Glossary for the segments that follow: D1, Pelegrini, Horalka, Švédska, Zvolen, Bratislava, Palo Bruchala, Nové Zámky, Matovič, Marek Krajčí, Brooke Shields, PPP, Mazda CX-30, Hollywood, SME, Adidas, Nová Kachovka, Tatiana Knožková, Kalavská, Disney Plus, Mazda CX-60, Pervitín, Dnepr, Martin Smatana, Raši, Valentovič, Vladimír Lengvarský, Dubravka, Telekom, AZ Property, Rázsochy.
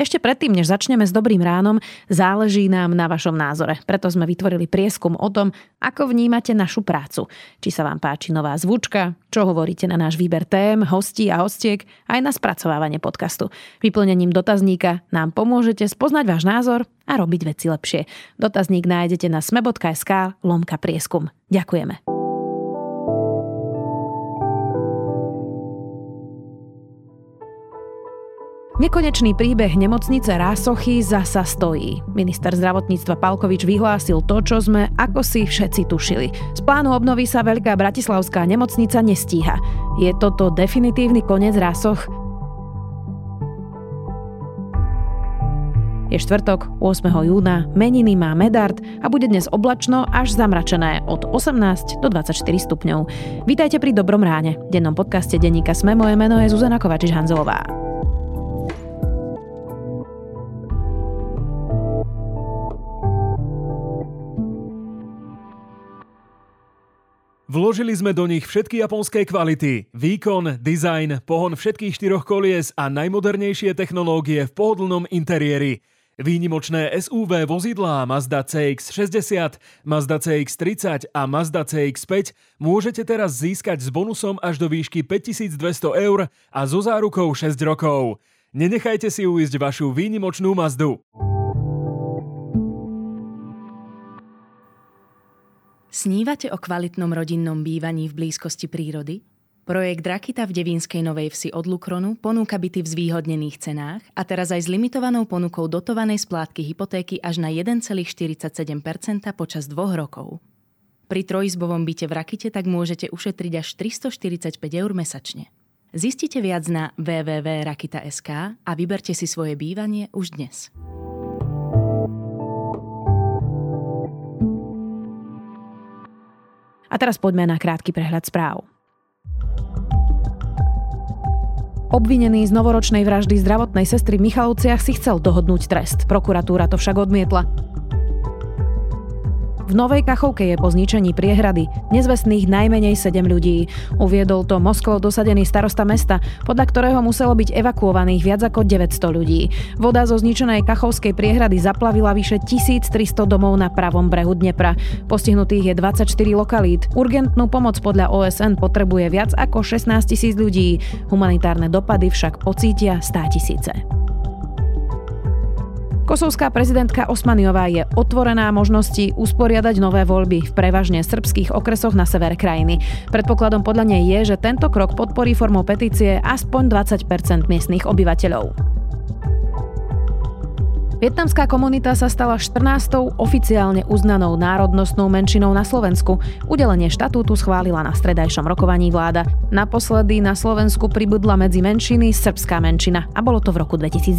Ešte predtým, než začneme s dobrým ránom, záleží nám na vašom názore. Preto sme vytvorili prieskum o tom, ako vnímate našu prácu. Či sa vám páči nová zvučka, čo hovoríte na náš výber tém, hostí a hostiek, aj na spracovávanie podcastu. Vyplnením dotazníka nám pomôžete spoznať váš názor a robiť veci lepšie. Dotazník nájdete na sme.sk/prieskum. Ďakujeme. Nekonečný príbeh nemocnice Rázsochy zasa stojí. Minister zdravotníctva Palkovič vyhlásil to, čo sme ako si všetci tušili. Z plánu obnovy sa veľká bratislavská nemocnica nestíha. Je toto definitívny koniec Rázsoch? Je štvrtok, 8. júna, meniny má Medard a bude dnes oblačno až zamračené od 18 do 24 stupňov. Vítajte pri Dobrom ráne. V dennom podcaste denníka SME moje meno je Zuzana Kovačiš-Hanzová. Vložili sme do nich všetky japonské kvality, výkon, dizajn, pohon všetkých štyroch kolies a najmodernejšie technológie v pohodlnom interiéri. Výnimočné SUV vozidlá Mazda CX-60, Mazda CX-30 a Mazda CX-5 môžete teraz získať s bonusom až do výšky 5200 eur a so zárukou 6 rokov. Nenechajte si uísť vašu výnimočnú Mazdu. Snívate o kvalitnom rodinnom bývaní v blízkosti prírody? Projekt Rakita v Devínskej Novej Vsi od Lukronu ponúka byty v zvýhodnených cenách a teraz aj s limitovanou ponukou dotovanej splátky hypotéky až na 1,47% počas 2 rokov. Pri trojizbovom byte v Rakite tak môžete ušetriť až 345 eur mesačne. Zistite viac na www.rakita.sk a vyberte si svoje bývanie už dnes. A teraz poďme na krátky prehľad správ. Obvinený z novoročnej vraždy zdravotnej sestry v Michalovciach si chcel dohodnúť trest. Prokuratúra to však odmietla. V Novej Kachovke je po zničení priehrady nezvestných najmenej 7 ľudí. Uviedol to Moskvou dosadený starosta mesta, podľa ktorého muselo byť evakuovaných viac ako 900 ľudí. Voda zo zničenej Kachovskej priehrady zaplavila vyše 1300 domov na pravom brehu Dnepra. Postihnutých je 24 lokalít. Urgentnú pomoc podľa OSN potrebuje viac ako 16 000 ľudí. Humanitárne dopady však pocítia 100 000. Kosovská prezidentka Osmaniová je otvorená možnosti usporiadať nové voľby v prevažne srbských okresoch na sever krajiny. Predpokladom podľa nej je, že tento krok podporí formou petície aspoň 20% miestnych obyvateľov. Vietnamská komunita sa stala 14. oficiálne uznanou národnostnou menšinou na Slovensku. Udelenie štatútu schválila na stredajšom rokovaní vláda. Naposledy na Slovensku pribudla medzi menšiny srbská menšina a bolo to v roku 2010.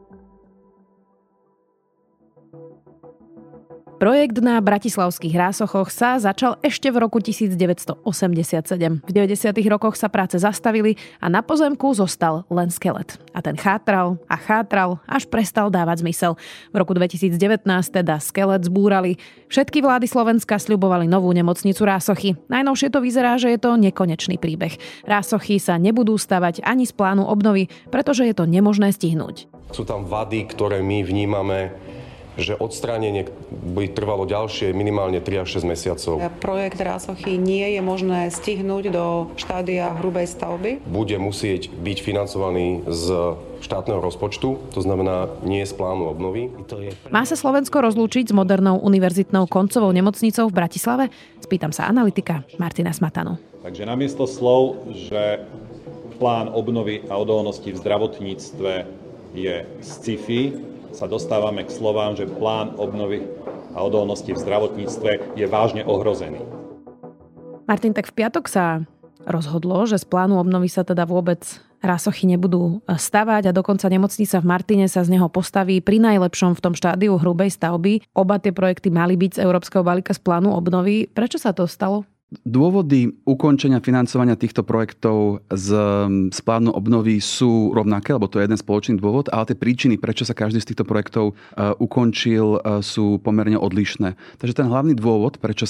Projekt na bratislavských Rázsochoch sa začal ešte v roku 1987. V 90. rokoch sa práce zastavili a na pozemku zostal len skelet. A ten chátral, až prestal dávať zmysel. V roku 2019 teda skelet zbúrali. Všetky vlády Slovenska sľubovali novú nemocnicu Rázsochy. Najnovšie to vyzerá, že je to nekonečný príbeh. Rázsochy sa nebudú stavať ani z plánu obnovy, pretože je to nemožné stihnúť. Sú tam vady, ktoré my vnímame, že odstránenie by trvalo ďalšie minimálne 3 až 6 mesiacov. Projekt Rázsochy nie je možné stihnúť do štádia hrubej stavby. Bude musieť byť financovaný z štátneho rozpočtu, to znamená nie z plánu obnovy. Má sa Slovensko rozlúčiť s modernou univerzitnou koncovou nemocnicou v Bratislave? Spýtam sa analytika Martina Smatanu. Takže namiesto slov, že plán obnovy a odolnosti v zdravotníctve je sci-fi, sa dostávame k slovám, že plán obnovy a odolnosti v zdravotníctve je vážne ohrozený. Martin, tak v piatok sa rozhodlo, že z plánu obnovy sa teda vôbec Rázsochy nebudú stavať a dokonca nemocnica v Martine sa z neho postaví pri najlepšom v tom štádiu hrubej stavby. Oba tie projekty mali byť z Európskeho balíka z plánu obnovy. Prečo sa to stalo? Dôvody ukončenia financovania týchto projektov z plánu obnovy sú rovnaké, lebo to je jeden spoločný dôvod, ale tie príčiny, prečo sa každý z týchto projektov ukončil, sú pomerne odlišné. Takže ten hlavný dôvod, prečo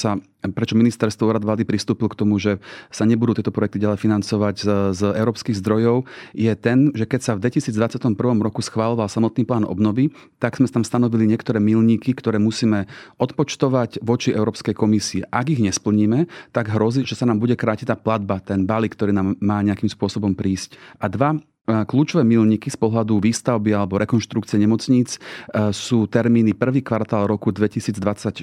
ministerstvo úrad vlády pristúpil k tomu, že sa nebudú tieto projekty ďalej financovať z európskych zdrojov, je ten, že keď sa v 2021 roku schváľoval samotný plán obnovy, tak sme tam stanovili niektoré milníky, ktoré musíme odpočtovať voči Európskej komisii. Ak ich nesplníme, tak hrozí, že sa nám bude krátiť tá platba, ten balík, ktorý nám má nejakým spôsobom prísť. A dva kľúčové milníky z pohľadu výstavby alebo rekonštrukcie nemocníc sú termíny prvý kvartál roku 2024,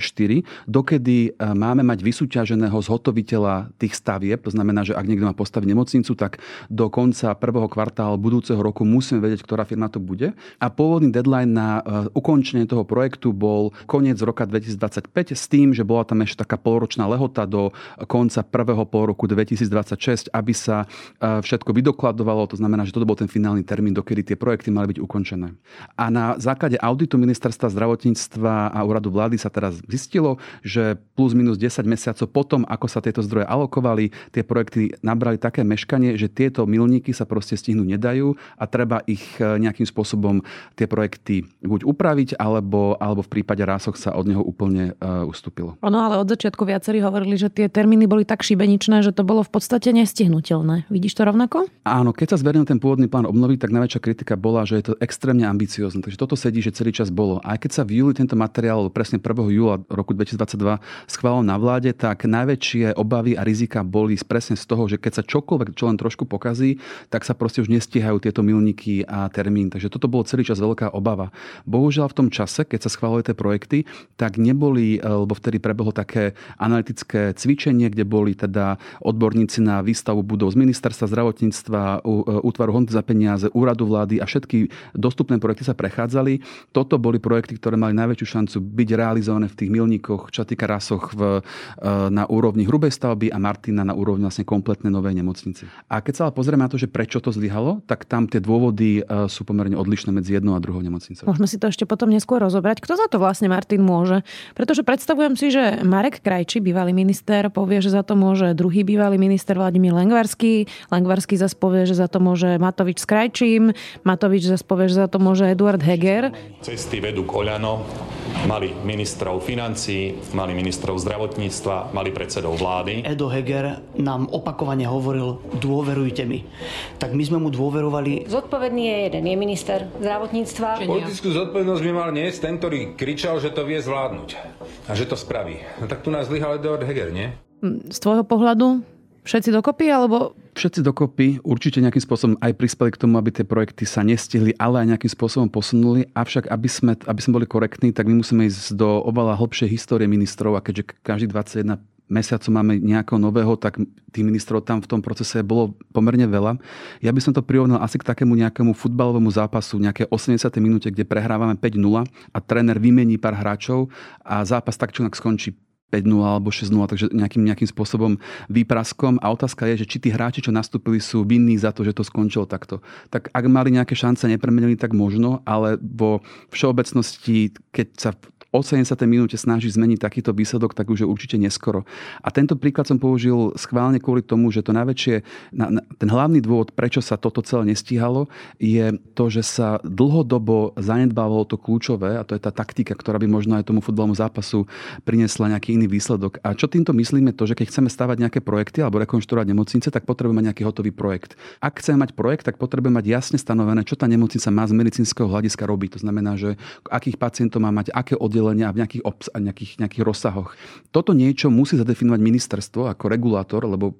dokedy máme mať vysúťaženého zhotoviteľa tých stavieb. To znamená, že ak niekto má postaviť nemocnicu, tak do konca prvého kvartálu budúceho roku musíme vedieť, ktorá firma to bude. A pôvodný deadline na ukončenie toho projektu bol koniec roka 2025 s tým, že bola tam ešte taká polročná lehota do konca prvého polroku 2026, aby sa všetko vydokladovalo. To znamená, že to bol ten finálny termín, dokedy tie projekty mali byť ukončené. A na základe auditu ministerstva zdravotníctva a úradu vlády sa teraz zistilo, že plus minus 10 mesiacov potom, ako sa tieto zdroje alokovali, tie projekty nabrali také meškanie, že tieto milníky sa proste stihnúť nedajú a treba ich nejakým spôsobom tie projekty buď upraviť, alebo v prípade Rázsoch sa od neho úplne ustúpilo. Ono ale od začiatku viacerí hovorili, že tie termíny boli tak šibeničné, že to bolo v podstate nestihnuteľné. Vidíš to rovnako? Áno, keď sa zverejnil ten pôvodný plán obnovy, tak najväčšia kritika bola, že je to extrémne ambiciózne. Takže toto sedí, že celý čas bolo. Aj keď sa v júli tento materiál, presne 1. júla roku 2022 schválil na vláde, tak najväčšie obavy a rizika boli presne z toho, že keď sa čokoľvek čo len trošku pokazí, tak sa proste už nestíhajú tieto milníky a termín. Takže toto bolo celý čas veľká obava. Bohužiaľ v tom čase, keď sa schváľovali tie projekty, tak neboli, lebo vtedy prebehlo také analytické cvičenie, kde boli teda odborníci na výstavbu budov z ministerstva zdravotníctva, útvaru honby za peniaze, úradu vlády a všetky dostupné projekty sa prechádzali. Toto boli projekty, ktoré mali najväčšiu šancu byť realizované v tých milníkoch, čo týka Rázsoch na úrovni hrubej stavby a Martina na úrovni vlastne kompletnej novej nemocnice. A keď sa ale pozrieme na to, že prečo to zlyhalo, tak tam tie dôvody sú pomerne odlišné medzi jednou a druhou nemocnicou. Môžeme si to ešte potom neskôr rozobrať. Kto za to vlastne Martin môže? Pretože predstavujem si, že Marek Krajčí, bývalý minister, povie, že za to môže druhý bývalý minister Vladimír Lengvarský. Lengvarský zas povie, že za to môže Matovič s Krajčím, Matovič zase povie, že za to môže Eduard Heger. Cesty vedú k Oľano, mali ministrov financií, mali ministrov zdravotníctva, mali predsedov vlády. Edo Heger nám opakovane hovoril, dôverujte mi. Tak my sme mu dôverovali. Zodpovedný je jeden, je minister zdravotníctva. Politickú zodpovednosť by mal niesť ten, ktorý kričal, že to vie zvládnuť a že to spraví. No tak tu nás zlyhal Eduard Heger, nie? Z tvojho pohľadu všetci dokopy, alebo... Všetci dokopy určite nejakým spôsobom aj prispeli k tomu, aby tie projekty sa nestihli, ale aj nejakým spôsobom posunuli. Avšak, aby sme boli korektní, tak my musíme ísť do oveľa hlbšej histórie ministrov a keďže každý 21 mesiacov máme nejakého nového, tak tých ministrov tam v tom procese bolo pomerne veľa. Ja by som to prirovnal asi k takému nejakému futbalovému zápasu, nejaké 80. minúte, kde prehrávame 5-0 a tréner vymení pár hráčov a zápas tak či onak skončí 5-0 alebo 6-0, takže nejakým spôsobom výpraskom. A otázka je, že či tí hráči, čo nastúpili, sú vinní za to, že to skončilo takto. Tak ak mali nejaké šance, nepremenili, tak možno, ale vo všeobecnosti, keď sa o 70. minúte snaží zmeniť takýto výsledok, tak už je určite neskoro. A tento príklad som použil schválne kvôli tomu, že to najväčšie, ten hlavný dôvod, prečo sa toto celé nestíhalo, je to, že sa dlhodobo zanedbávalo to kľúčové, a to je tá taktika, ktorá by možno aj tomu futbalovému zápasu priniesla nejaký iný výsledok. A čo týmto myslíme to, že keď chceme stavať nejaké projekty alebo rekonštruovať nemocnice, tak potrebujeme mať nejaký hotový projekt. Ak chceme mať projekt, tak potrebujeme mať jasne stanovené, čo tá nemocnica má z medicínskeho hľadiska robiť. To znamená, že akých pacientov má mať, aké a v nejakých nejakých rozsahoch. Toto niečo musí zadefinovať ministerstvo ako regulátor, lebo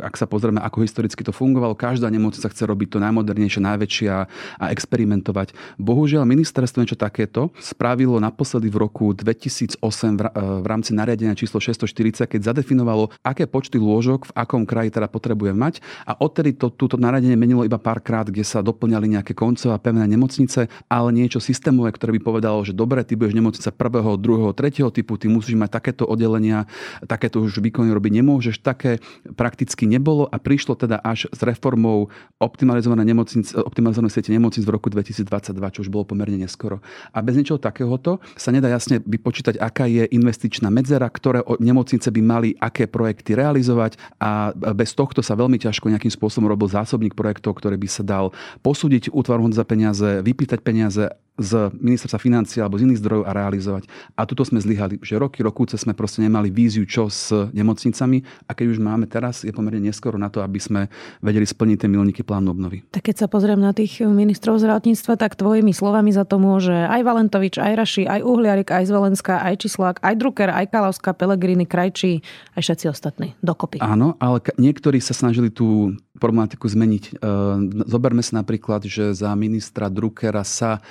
ak sa pozrieme, ako historicky to fungovalo, každá nemocnica chce robiť to najmodernejšie, najväčšie a experimentovať. Bohužiaľ, ministerstvo niečo takéto spravilo naposledy v roku 2008 v rámci nariadenia číslo 640, keď zadefinovalo, aké počty lôžok v akom kraji teda potrebuje mať. A odtedy túto nariadenie menilo iba párkrát, kde sa doplňali nejaké koncové a pevné nemocnice, ale niečo systémové, ktoré by povedalo, že dobre, ty budeš nemocnica prvého, druhého, tretieho typu, ty musíš mať takéto oddelenia, takéto už výkony robiť nemôžeš, také prakticky nebolo a prišlo teda až s reformou optimalizovanej siete nemocnic v roku 2022, čo už bolo pomerne neskoro. A bez niečoho takéhoto sa nedá jasne vypočítať, aká je investičná medzera, ktoré nemocnice by mali aké projekty realizovať, a bez tohto sa veľmi ťažko nejakým spôsobom robil zásobník projektov, ktorý by sa dal posúdiť útvarom za peniaze, vypýtať peniaze z ministerstva financií alebo z iných zdrojov a realizovať. A tuto sme zlyhali, že roky sme proste nemali víziu, čo s nemocnicami, a keď už máme teraz, je pomerne neskoro na to, aby sme vedeli splniť tie milníky plánu obnovy. Tak keď sa pozriem na tých ministrov zdravotníctva, tak tvojimi slovami za to môže aj Valentovič, aj Raši, aj Uhliarik, aj Zelenská, aj Čislák, aj Drucker, aj Kalavská, Pelegrini, Krajčí, aj všetci ostatní dokopy. Áno, ale niektorí sa snažili tú problematiku zmeniť. Zoberme sa napríklad, že za ministra Druckera sa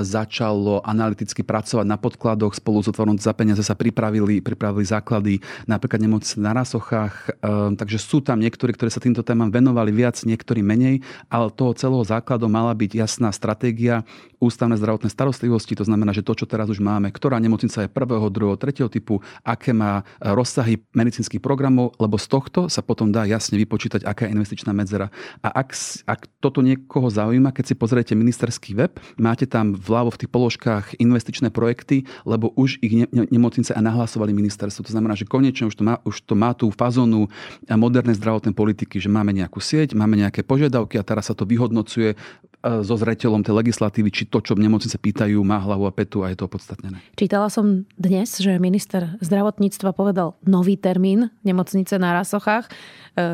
začalo analyticky pracovať na podkladoch, spolu s Útvarom za peniaze sa pripravili základy napríklad nemoc na Rázsochách, takže sú tam niektorí, ktorí sa týmto témam venovali viac, niektorí menej, ale toho celého základom mala byť jasná stratégia ústavnej zdravotnej starostlivosti, to znamená, že to, čo teraz už máme, ktorá nemocnica je prvého, druhého, tretieho typu, aké má rozsahy medicínskych programov, lebo z tohto sa potom dá jasne vypočítať, aká je investičná medzera. A ak toto niekoho zaujíma, keď si pozriete ministerský web, máte tam vľavo v tých položkách investičné projekty, lebo už ich nemocnice a nahlasovali ministerstvo. To znamená, že konečne už to má tú fazónu modernej zdravotnej politiky, že máme nejakú sieť, máme nejaké požiadavky a teraz sa to vyhodnocuje so zreteľom tej legislatívy, či to, čo nemocnice pýtajú, má hlavu a petu a je to opodstatnené. Čítala som dnes, že minister zdravotníctva povedal nový termín nemocnice na Rázsochách,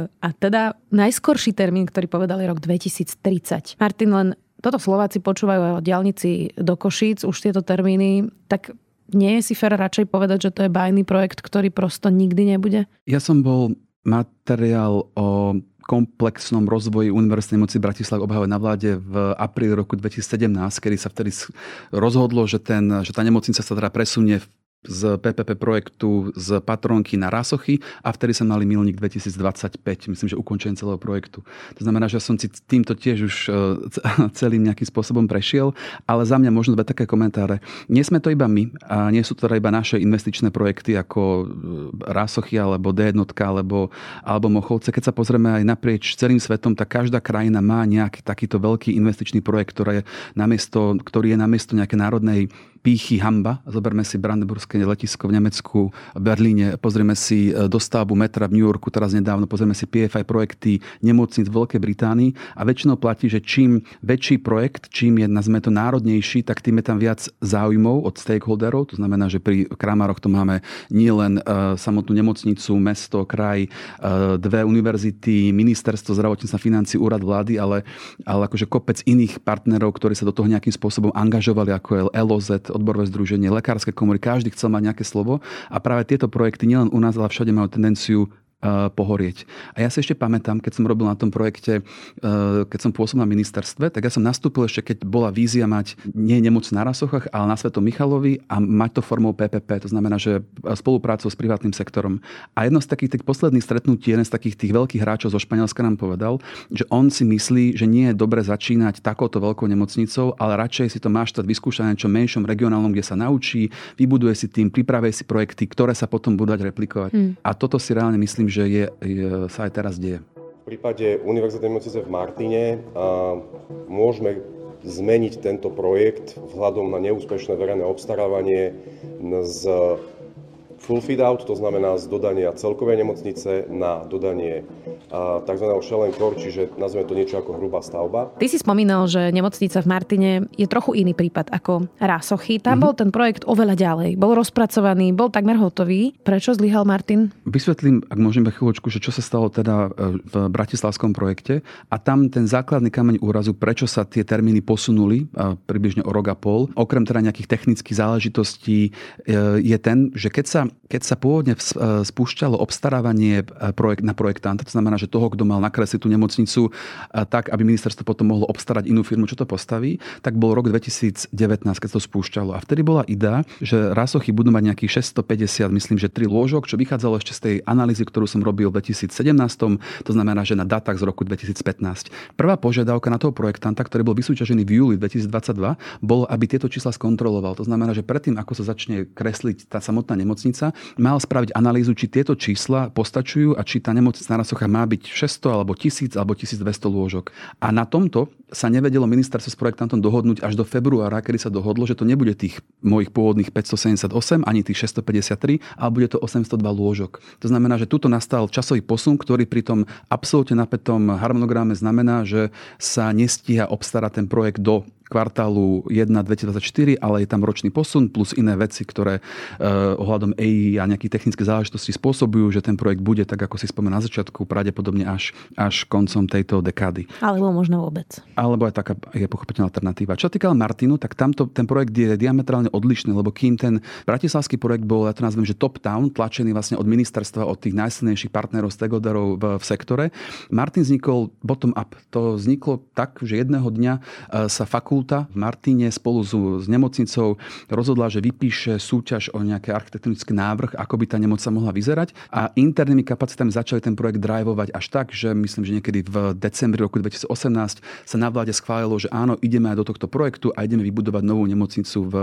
a teda najskorší termín, ktorý povedal, je rok 2030. Martin, len toto Slováci počúvajú o diaľnici do Košíc, už tieto termíny, tak nie je si fér radšej povedať, že to je bajný projekt, ktorý prosto nikdy nebude? Ja som bol materiál o komplexnom rozvoji Univerzitnej nemocnice Bratislava obhajovať na vláde v apríli roku 2017, kedy sa vtedy rozhodlo, že tá nemocnica sa teda presunie z PPP projektu z Patronky na Rázsochy, a vtedy sa mali milník 2025, myslím, že ukončenie celého projektu. To znamená, že som si týmto tiež už celým nejakým spôsobom prešiel, ale za mňa možno dve také komentáre. Nie sme to iba my a nie sú to teda iba naše investičné projekty ako Rázsochy alebo D1 alebo Mochovce. Keď sa pozrieme aj naprieč celým svetom, tak každá krajina má nejaký takýto veľký investičný projekt, ktorý je namiesto nejakej národnej pýchy hamba. Zoberme si Brandenburské letisko v Nemecku, v Berlíne, pozrieme si dostavbu metra v New Yorku teraz nedávno, pozrieme si PFI projekty nemocnic v Veľkej Británii, a väčšinou platí, že čím väčší projekt, čím je, nazvime to, národnejší, tak tým je tam viac záujmov od stakeholderov. To znamená, že pri Kramároch to máme nielen samotnú nemocnicu, mesto, kraj, dve univerzity, ministerstvo zdravotníctva, financií, úrad vlády, ale akože kopec iných partnerov, ktorí sa do toho nejakým spôsobom angažovali, ako LOZ, odborové združenie, lekárske komory, každý chcel mať nejaké slovo, a práve tieto projekty nielen u nás, ale všade majú tendenciu pohorieť. A ja si ešte pamätám, keď som robil na tom projekte, keď som pôsobil na ministerstve, tak ja som nastúpil ešte, keď bola vízia mať nie nemoc na Rázsochách, ale na Svetom Michalovi a mať to formou PPP, to znamená, že spoluprácou s privátnym sektorom. A jedno z takých tých posledných stretnutí, jeden z takých tých veľkých hráčov zo Španielska nám povedal, že on si myslí, že nie je dobre začínať takouto veľkou nemocnicou, ale radšej si to má štát vyskúšať na niečom menšom, regionálnom, kde sa naučí, vybuduje si tým, pripravuje si projekty, ktoré sa potom budú dať replikovať. A toto si reálne myslím, že sa aj teraz deje. V prípade Univerzitnej nemocnice v Martine môžeme zmeniť tento projekt vzhľadom na neúspešné verejné obstarávanie z full fit-out, to znamená z dodania celkovej nemocnice na dodanie tzv. shell and core, čiže nazveme to niečo ako hrubá stavba. Ty si spomínal, že nemocnica v Martine je trochu iný prípad ako Rázsochy. Tam bol ten projekt oveľa ďalej. Bol rozpracovaný, bol takmer hotový. Prečo zlyhal Martin? Vysvetlím, ak môžem chvíľočku, že čo sa stalo teda v bratislavskom projekte, a tam ten základný kameň úrazu, prečo sa tie termíny posunuli približne o rok a pol, okrem teda nejakých technických záležitostí, je ten, že keď sa pôvodne spúšťalo obstarávanie na projektanta, to znamená, že toho, kto mal nakresliť tú nemocnicu tak, aby ministerstvo potom mohlo obstarať inú firmu, čo to postaví, tak bol rok 2019, keď to spúšťalo. A vtedy bola idea, že Rázsochy budú mať nejakých 650, myslím, že 3 lôžok, čo vychádzalo ešte z tej analýzy, ktorú som robil v 2017, to znamená, že na datách z roku 2015. Prvá požiadavka na toho projektanta, ktorý bol vysúťažený v júli 2022, bolo, aby tieto čísla skontroloval. To znamená, že predtým, ako sa začne kresliť tá samotná nemocnica, nemocnica, mal spraviť analýzu, či tieto čísla postačujú a či tá nemocnica na Rázochy má byť 600 alebo 1000 alebo 1200 lôžok. A na tomto sa nevedelo ministerstvo s projektantom dohodnúť až do februára, kedy sa dohodlo, že to nebude tých mojich pôvodných 578 ani tých 653, ale bude to 802 lôžok. To znamená, že tuto nastal časový posun, ktorý pri tom absolútne napätom harmonograme znamená, že sa nestíha obstarať ten projekt do kvartálu 1 2024, ale je tam ročný posun plus iné veci, ktoré ohľadom EY a nejaké technické záležitosti spôsobujú, že ten projekt bude, tak ako si spomenul na začiatku, pravdepodobne až koncom tejto dekády. Alebo možno vôbec. Alebo aj taká je pochopiteľná alternatíva. Čo týka Martinu, tak tamto ten projekt je diametrálne odlišný, lebo kým ten bratislavský projekt bol, ja to nazvem, že top-down, tlačený vlastne od ministerstva, od tých najsilnejších partnerov, stakeholderov v sektore, Martin vznikol bottom-up. To vzniklo tak, že jedného dňa sa fakulta v Martine spolu s nemocnicou rozhodla, že vypíše súťaž o nejaký architektonický návrh, ako by tá nemocnica mohla vyzerať, a internými kapacitami začali ten projekt drivovať až tak, že myslím, že niekedy v decembri roku 2018 sa na vláde schválilo, že áno, ideme aj do tohto projektu a ideme vybudovať novú nemocnicu v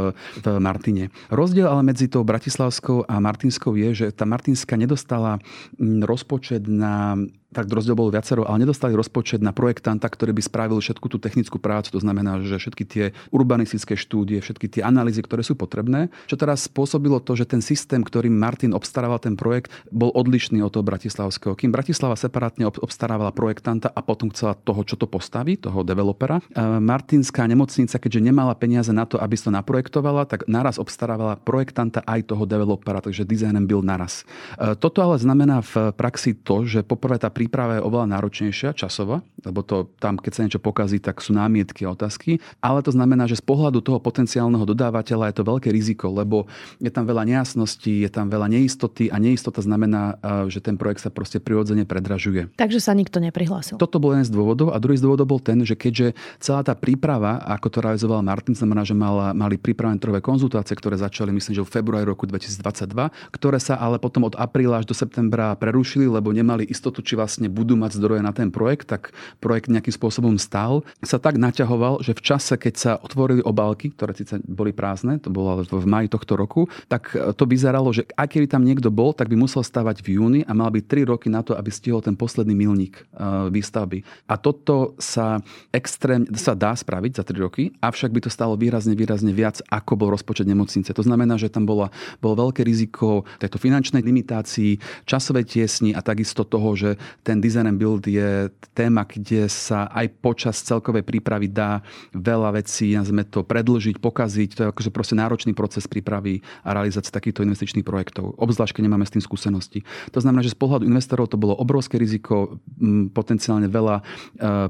Martine. Rozdiel ale medzi tou bratislavskou a martinskou je, že tá martinská nedostala rozpočet na... tak rozdiel bolo viacero, ale nedostali rozpočet na projektanta, ktorý by spravil všetku tú technickú prácu. To znamená, že všetky tie urbanistické štúdie, všetky tie analýzy, ktoré sú potrebné, čo teraz spôsobilo to, že ten systém, ktorým Martin obstarával ten projekt, bol odlišný od toho bratislavského. Kým Bratislava separátne obstarávala projektanta a potom chcela toho, čo to postaví, toho developera, martinská nemocnica, keďže nemala peniaze na to, aby si to naprojektovala, tak naraz obstarávala projektanta aj toho developera, takže design and build naraz. Toto ale znamená v praxi to, že poprvé tá príprava je oveľa náročnejšia časova, lebo to tam, keď sa niečo pokazí, tak sú námietky a otázky, ale to znamená, že z pohľadu toho potenciálneho dodávateľa je to veľké riziko, lebo je tam veľa nejasností, je tam veľa neistoty a neistota znamená, že ten projekt sa proste prirodzene predražuje. Takže sa nikto neprihlásil. Toto bol jeden z dôvodov a druhý z dôvodov bol ten, že keďže celá tá príprava, ako to realizoval Martin, znamená, že mali pripravené trhové konzultácie, ktoré začali, myslím, že v februári roku 2022, ktoré sa ale potom od apríla až do septembra prerušili, lebo nemali istotu, či budú mať zdroje na ten projekt, tak projekt nejakým spôsobom stál. Sa tak naťahoval, že v čase, keď sa otvorili obálky, ktoré síce boli prázdne, to bolo v máji tohto roku, tak to vyzeralo, že aj keby tam niekto bol, tak by musel stavať v júni a mal by 3 roky na to, aby stihol ten posledný milník výstavby. A toto sa extrémne sa dá spraviť za 3 roky, avšak by to stalo výrazne viac, ako bol rozpočet nemocnice. To znamená, že tam bolo veľké riziko tejto finančnej limitácii, časovej tiesni a takisto toho, že ten design and build je téma, kde sa aj počas celkovej prípravy dá veľa vecí, nazveme to, predĺžiť, pokaziť. To je akože proste náročný proces prípravy a realizácie takýchto investičných projektov. Obzvlášť, keď nemáme s tým skúsenosti. To znamená, že z pohľadu investorov to bolo obrovské riziko, potenciálne veľa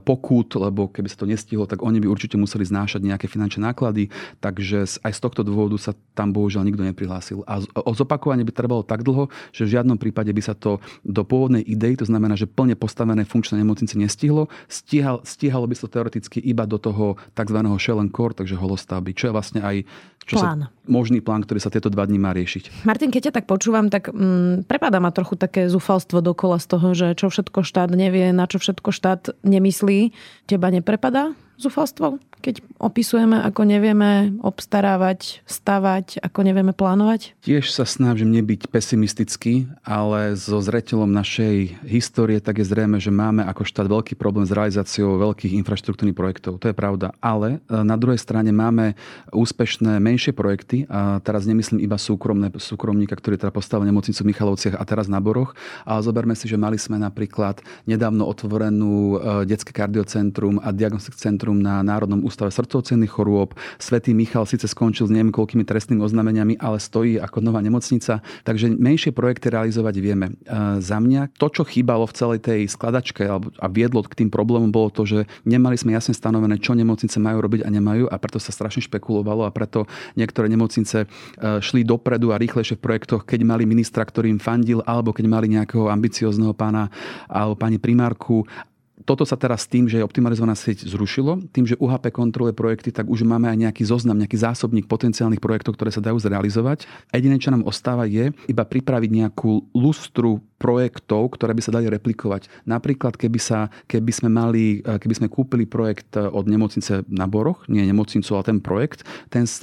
pokút, lebo keby sa to nestihlo, tak oni by určite museli znášať nejaké finančné náklady. Takže aj z tohto dôvodu sa tam bohužiaľ nikto neprihlásil. A zopakovanie by trvalo tak dlho, že v žiadnom prípade by sa to do pôvodnej idei, to znamená, že plne postavené funkčné nemocnice nestihlo. Stíhalo by sa teoreticky iba do toho tzv. Shell and core, takže holostavby, čo je vlastne aj možný plán, ktorý sa tieto 2 dni má riešiť. Martin, keď ťa tak počúvam, tak prepadá ma trochu také zúfalstvo dokola z toho, že čo všetko štát nevie, na čo všetko štát nemyslí. Teba neprepadá zúfalstvo, keď opisujeme, ako nevieme obstarávať, stavať, ako nevieme plánovať? Tiež sa snažím nebyť pesimistický, ale so zreteľom našej histórie tak je zrejme, že máme ako štát veľký problém s realizáciou veľkých infraštruktúrnych projektov. To je pravda. Ale na druhej strane máme úspešné menšie projekty a teraz nemyslím iba súkromníka, ktorý teda postavil nemocnicu v Michalovciach a teraz na Boroch, ale zoberme si, že mali sme napríklad nedávno otvorenú detské kardiocentrum a diagnostické centrum na Národnom ústave srdcovocievnych chorôb. Svätý Michal síce skončil s neviem koľkými trestnými oznámeniami, ale stojí ako nová nemocnica. Takže menšie projekty realizovať vieme. Za mňa to, čo chýbalo v celej tej skladačke a viedlo k tým problémom, bolo to, že nemali sme jasne stanovené, čo nemocnice majú robiť a nemajú, a preto sa strašne špekulovalo a preto niektoré nemocnice šli dopredu a rýchlejšie v projektoch, keď mali ministra, ktorým fandil, alebo keď mali nejakého ambiciózneho pána alebo pani primárku. toto sa teraz tým, že je optimalizovaná sieť zrušilo, tým, že UHP kontroluje projekty, tak už máme aj nejaký zoznam, nejaký zásobník potenciálnych projektov, ktoré sa dajú zrealizovať. Jediné, čo nám ostáva, je iba pripraviť nejakú lustru projektov, ktoré by sa dali replikovať. Napríklad, keby sme kúpili projekt od nemocnice na Boroch, nie nemocnicu, ale ten projekt,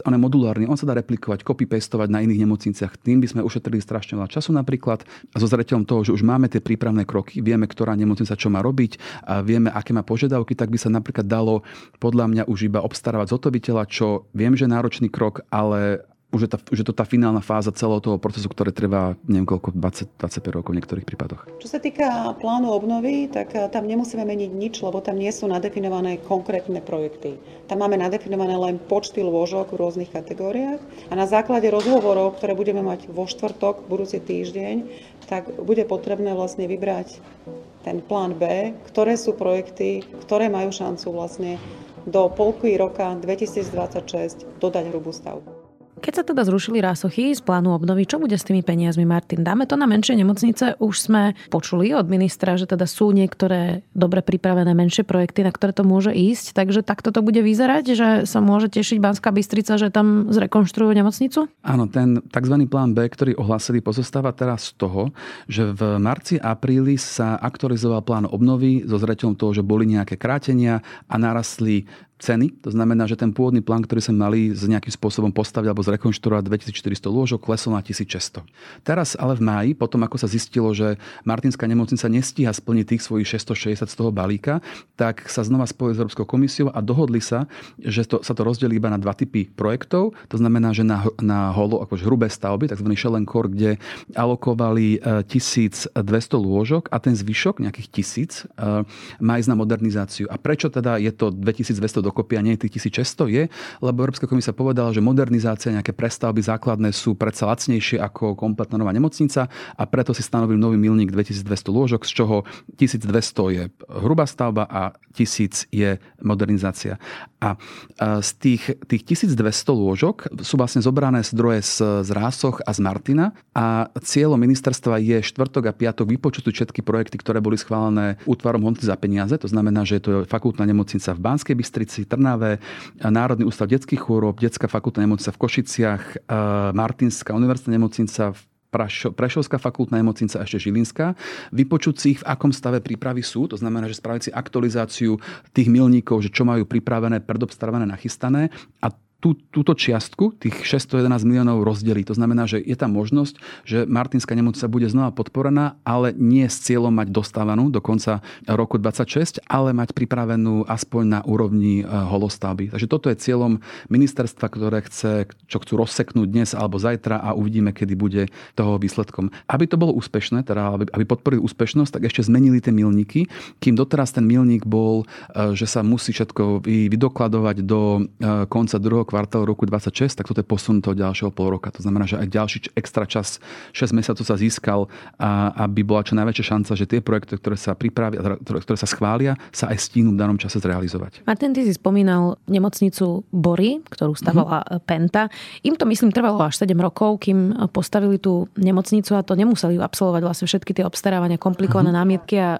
on je modulárny, on sa dá replikovať, copy-pastovať na iných nemocniciach. Tým by sme ušetrili strašne veľa času napríklad. A so zreteľom toho, že už máme tie prípravné kroky, vieme, ktorá nemocnica čo má robiť a vieme, aké má požiadavky, tak by sa napríklad dalo podľa mňa už iba obstarávať zhotoviteľa, čo viem, že je náročný krok, ale už je to tá finálna fáza celého toho procesu, ktoré trvá neviem koľko, 20-25 rokov v niektorých prípadoch. Čo sa týka plánu obnovy, tak tam nemusíme meniť nič, lebo tam nie sú nadefinované konkrétne projekty. Tam máme nadefinované len počty lôžok v rôznych kategóriách a na základe rozhovorov, ktoré budeme mať vo štvrtok, budúci týždeň, tak bude potrebné vlastne vybrať ten plán B, ktoré sú projekty, ktoré majú šancu vlastne do polky roka 2026 dodať hrubú stavbu. Keď sa teda zrušili Rázsochy z plánu obnovy, čo bude s tými peniazmi, Martin? Dáme to na menšie nemocnice? Už sme počuli od ministra, že teda sú niektoré dobre pripravené menšie projekty, na ktoré to môže ísť. Takže takto to bude vyzerať, že sa môže tešiť Banská Bystrica, že tam zrekonštruujú nemocnicu? Áno, ten tzv. plán B, ktorý ohlásili, pozostáva teraz z toho, že v marci a apríli sa aktualizoval plán obnovy so zreteľom toho, že boli nejaké krátenia a narastli ceny. To znamená, že ten pôvodný plán, ktorý sme mali z nejakým spôsobom postaviť alebo zrekonštruovať 2400 lôžok, klesol na 1600. Teraz ale v máji, potom ako sa zistilo, že Martinská nemocnica nestíha splniť tých svojich 660 z toho balíka, tak sa znova spojili s Európskou komisiou a dohodli sa, že sa to rozdelí iba na dva typy projektov. To znamená, že na holo, akože hrubé stavby, tzv. Shell and Core, kde alokovali 1200 lôžok a ten zvyšok, nejakých 1000, má ísť na modernizáciu. A prečo teda je to 2200 kopia, nie tých 1600 je, lebo Európska komisia povedala, že modernizácia, nejaké prestavby základné sú predsa lacnejšie ako kompletná nová nemocnica a preto si stanovil nový milník 2200 lôžok, z čoho 1200 je hrubá stavba a 1000 je modernizácia. A z tých 1200 lôžok sú vlastne zobrané zdroje z Rázsoch a z Martina a cieľom ministerstva je štvrtok a piatok vypočuť všetky projekty, ktoré boli schválené útvarom Honty za peniaze, to znamená, že je to fakultná nemocnica v Banskej Bystrici, Trnave, Národný ústav detských chorôb, Detská fakultná nemocnica v Košiciach, Martinská univerzitná nemocnica v Prešovská fakultná nemocnica a ešte Žilinská. Vypočuť si ich, v akom stave prípravy sú, to znamená, že spraviť si aktualizáciu tých milníkov, že čo majú pripravené, predobstarané, nachystané a túto čiastku, tých 611 miliónov rozdelí. To znamená, že je tam možnosť, že Martinská nemocnica bude znova podporená, ale nie s cieľom mať dostávanú do konca roku 26, ale mať pripravenú aspoň na úrovni holostavby. Takže toto je cieľom ministerstva, ktoré chcú rozseknúť dnes alebo zajtra a uvidíme, kedy bude toho výsledkom. Aby to bolo úspešné, teda aby podporili úspešnosť, tak ešte zmenili tie milníky, kým doteraz ten milník bol, že sa musí všetko vydokladovať do konca druhého kvartál roku 26, tak toto je posun toho ďalšieho pol roka. To znamená, že aj ďalší extra čas, 6 mesiacov sa získal, aby bola čo najväčšia šanca, že tie projekty, ktoré sa pripravia, ktoré sa schvália, sa aj stínu v danom čase zrealizovať. Martin, ty si spomínal nemocnicu Bory, ktorú stavala Penta. Im to, myslím, trvalo až 7 rokov, kým postavili tú nemocnicu a to nemuseli absolvovať vlastne všetky tie obstarávania, komplikované námietky a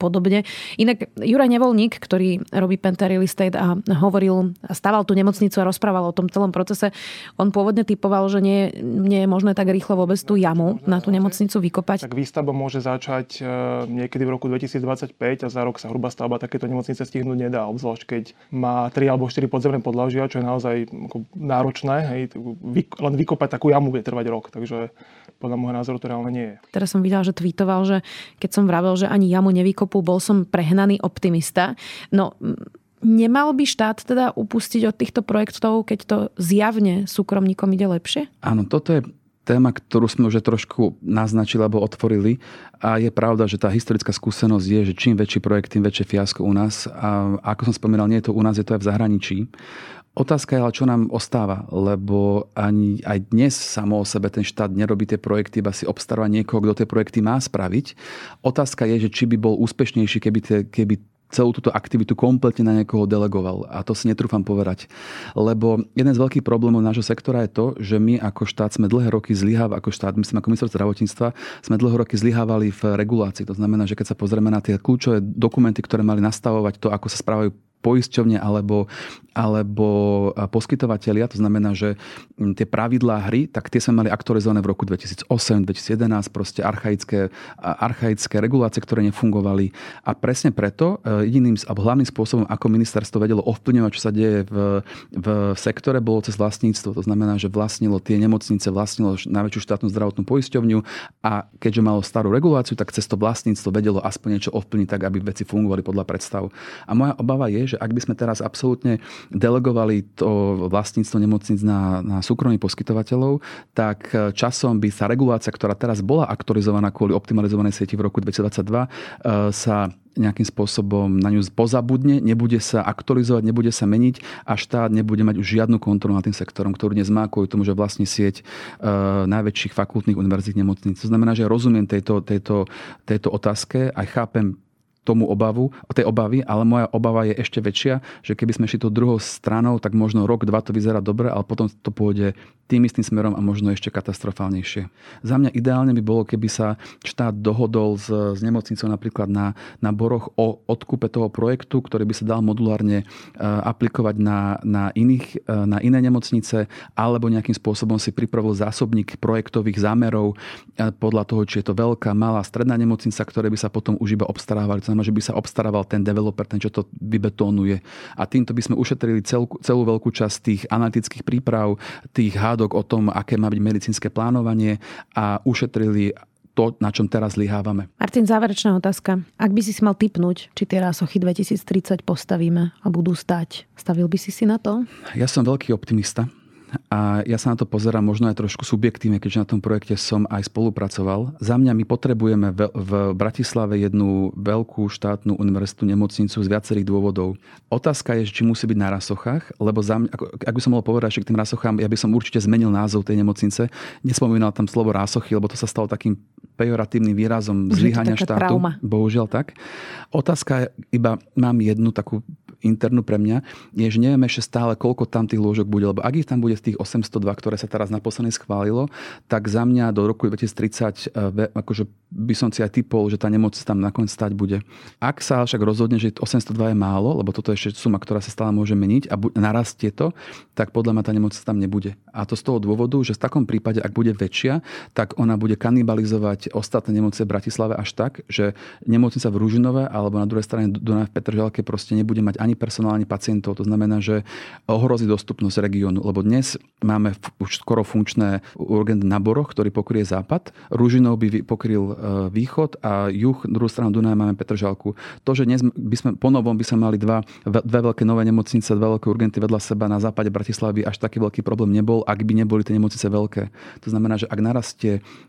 podobne. Inak Juraj Nevoľník, ktorý robí Penta Real Estate a hovoril, staval tú nemocnicu a o tom celom procese. On pôvodne typoval, že nie je možné tak rýchlo vôbec tú jamu na tú nemocnicu vykopať. Tak výstavba môže začať niekedy v roku 2025 a za rok sa hrubá stavba takéto nemocnice stihnúť nedá, obzvlášť keď má 3 alebo 4 podzemné podlažia, čo je naozaj náročné. Hej. Len vykopať takú jamu bude trvať rok, takže podľa môjho názoru to reálne nie je. Teraz som videl, že tweetoval, že keď som vravel, že ani jamu nevykopú, bol som prehnaný optimista. No, nemal by štát teda upustiť od týchto projektov, keď to zjavne súkromníkom ide lepšie? Áno, toto je téma, ktorú sme už trošku naznačili alebo otvorili a je pravda, že tá historická skúsenosť je, že čím väčší projekt, tým väčšie fiasko u nás a ako som spomínal, nie je to u nás, je to aj v zahraničí. Otázka je, ale čo nám ostáva, lebo ani aj dnes samo o sebe ten štát nerobí tie projekty, iba si obstaráva niekoho, kto tie projekty má spraviť. Otázka je, že či by bol úspešnejší, keby celú túto aktivitu kompletne na niekoho delegoval. A to si netrúfam povedať. Lebo jeden z veľkých problémov nášho sektora je to, že my ako štát sme dlhé roky zlyhávali, ako štát, myslím ako ministerstvo zdravotníctva, sme dlhé roky zlyhávali v regulácii. To znamená, že keď sa pozrieme na tie kľúčové dokumenty, ktoré mali nastavovať to, ako sa správajú poisťovne alebo poskytovatelia, to znamená, že tie pravidlá hry, tak tie sme mali aktualizované v roku 2008, 2011, proste archaické regulácie, ktoré nefungovali. A presne preto jediným alebo hlavným spôsobom, ako ministerstvo vedelo ovplyvňovať, čo sa deje v sektore, bolo cez vlastníctvo. To znamená, že vlastnilo tie nemocnice, vlastnilo najväčšiu štátnu zdravotnú poisťovňu a keďže malo starú reguláciu, tak cez to vlastníctvo vedelo aspoň niečo ovplyvniť tak, aby veci fungovali podľa predstav. A moja obava je, že ak by sme teraz absolútne delegovali to vlastníctvo nemocnic na súkromných poskytovateľov, tak časom by sa regulácia, ktorá teraz bola aktualizovaná kvôli optimalizovanej sieti v roku 2022, sa nejakým spôsobom na ňu pozabudne, nebude sa aktualizovať, nebude sa meniť a štát nebude mať už žiadnu kontrolu nad tým sektorom, ktorú dnes má kvôli tomu, že vlastní sieť najväčších fakultných univerzít nemocnic. To znamená, že rozumiem tejto otázke a chápem tej obavy, ale moja obava je ešte väčšia, že keby sme šli to druhou stranou, tak možno rok, dva to vyzerá dobre, ale potom to pôjde tým istým smerom a možno ešte katastrofálnejšie. Za mňa ideálne by bolo, keby sa štát dohodol s nemocnicou napríklad na Boroch o odkúpe toho projektu, ktorý by sa dal modulárne aplikovať na iné nemocnice, alebo nejakým spôsobom si pripravil zásobník projektových zámerov podľa toho, či je to veľká, malá, stredná nemocnica, ktoré by sa potom už iba obstarávali. Znamená, že by sa obstarával ten developer, ten, čo to vybetónuje. A týmto by sme ušetrili celú veľkú časť tých analytických príprav, tých hádok o tom, aké má byť medicínske plánovanie a ušetrili to, na čom teraz zlyhávame. Martin, záverečná otázka. Ak by si mal tipnúť, či tie Rázochy 2030 postavíme a budú stať, stavil by si na to? Ja som veľký optimista. A ja sa na to pozerám možno aj trošku subjektívne, keďže na tom projekte som aj spolupracoval. Za mňa my potrebujeme v Bratislave jednu veľkú štátnu univerzitu nemocnicu z viacerých dôvodov. Otázka je, či musí byť na Rasochách, lebo za mňa, ak by som mohol povedať, že k tým Rasochám, ja by som určite zmenil názov tej nemocnice. Nespomínal tam slovo Rázochy, lebo to sa stalo takým pejoratívnym výrazom zlyhania štátu. Trauma. Bohužiaľ tak. Otázka je, iba mám jednu takú internú pre mňa, je, že nevieme ešte stále, koľko tam tých lôžok bude, lebo ak ich tam bude z tých 802, ktoré sa teraz naposledy schválilo, tak za mňa do roku 2030 akože by som si aj typol, že tá nemocnica tam nakoniec stať bude. Ak sa však rozhodne, že 802 je málo, lebo toto je ešte suma, ktorá sa stále môže meniť a narastie to, tak podľa mňa tá nemocnica tam nebude. A to z toho dôvodu, že v takom prípade, ak bude väčšia, tak ona bude kanibalizovať ostatné nemocnice v Bratislave až tak, že nemocnica v Ružinove alebo na druhej strane Dunaj v Petržalke proste nebude mať ani personál, ani pacientov. To znamená, že ohrozí dostupnosť regiónu, lebo dnes máme už skoro funkčné urgent na Boroch, ktorý pokrie západ. Ružinov by pokryl východ a juh, druhú stranu Dunaja máme Petržalku. To, že dnes by sme ponovom by sme mali dve veľké nové nemocnice, dve veľké urgenty vedľa seba na západe Bratislavy, až taký veľký problém nebol, ak by neboli tie nemocnice veľké. To znamená, že ak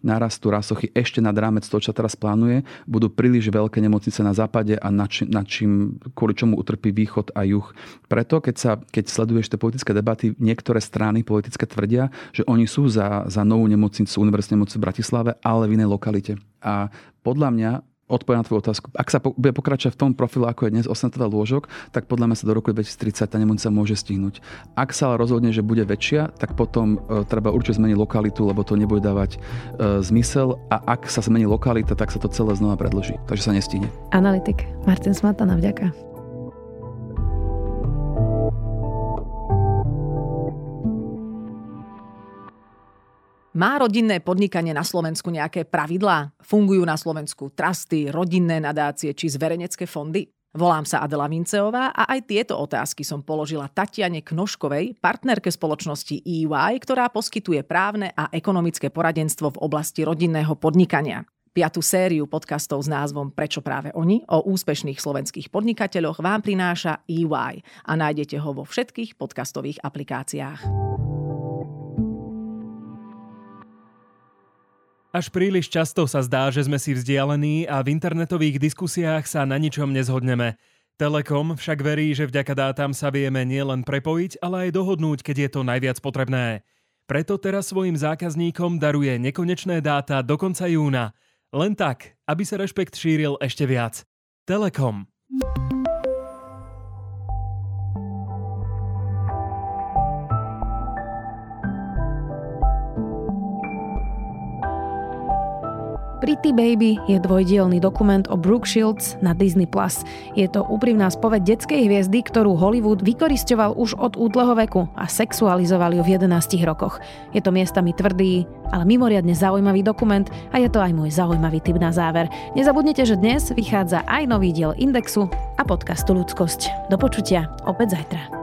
narastú Rázochy ešte nad rámec toho, čo teraz plánuje, budú príliš veľké nemocnice na západe a nad čím kvôli čomu utrpí východ a juh. Preto, keď sleduješ tie politické debaty, niektoré strany politické tvrdia, že oni sú za novú nemocnicu, univerzitnú nemocnicu v Bratislave, ale v inej lokalite. A podľa mňa, odpovedám na tvoju otázku, ak sa bude pokračovať v tom profile, ako je dnes 800 lôžok, tak podľa mňa sa do roku 2030 tá nemocnica môže stihnúť. Ak sa ale rozhodne, že bude väčšia, tak potom treba určite zmeniť lokalitu, lebo to nebude dávať zmysel a ak sa zmení lokalita, tak sa to celé znova predĺží. Takže sa nestihne. Analytik Martin Smatana, vďaka. Má rodinné podnikanie na Slovensku nejaké pravidlá? Fungujú na Slovensku trusty, rodinné nadácie či zverejnecké fondy? Volám sa Adela Vinceová a aj tieto otázky som položila Tatiane Knožkovej, partnerke spoločnosti EY, ktorá poskytuje právne a ekonomické poradenstvo v oblasti rodinného podnikania. 5. sériu podcastov s názvom Prečo práve oni? O úspešných slovenských podnikateľoch vám prináša EY a nájdete ho vo všetkých podcastových aplikáciách. Až príliš často sa zdá, že sme si vzdialení a v internetových diskusiách sa na ničom nezhodneme. Telekom však verí, že vďaka dátam sa vieme nielen prepojiť, ale aj dohodnúť, keď je to najviac potrebné. Preto teraz svojim zákazníkom daruje nekonečné dáta do konca júna. Len tak, aby sa rešpekt šíril ešte viac. Telekom. Pretty Baby je dvojdielny dokument o Brooke Shields na Disney Plus. Je to úprimná spoveď detskej hviezdy, ktorú Hollywood vykorisťoval už od útleho veku a sexualizoval ju v 11 rokoch. Je to miestami tvrdý, ale mimoriadne zaujímavý dokument a je to aj môj zaujímavý tip na záver. Nezabudnite, že dnes vychádza aj nový diel Indexu a podcastu Ľudskosť. Do počutia opäť zajtra.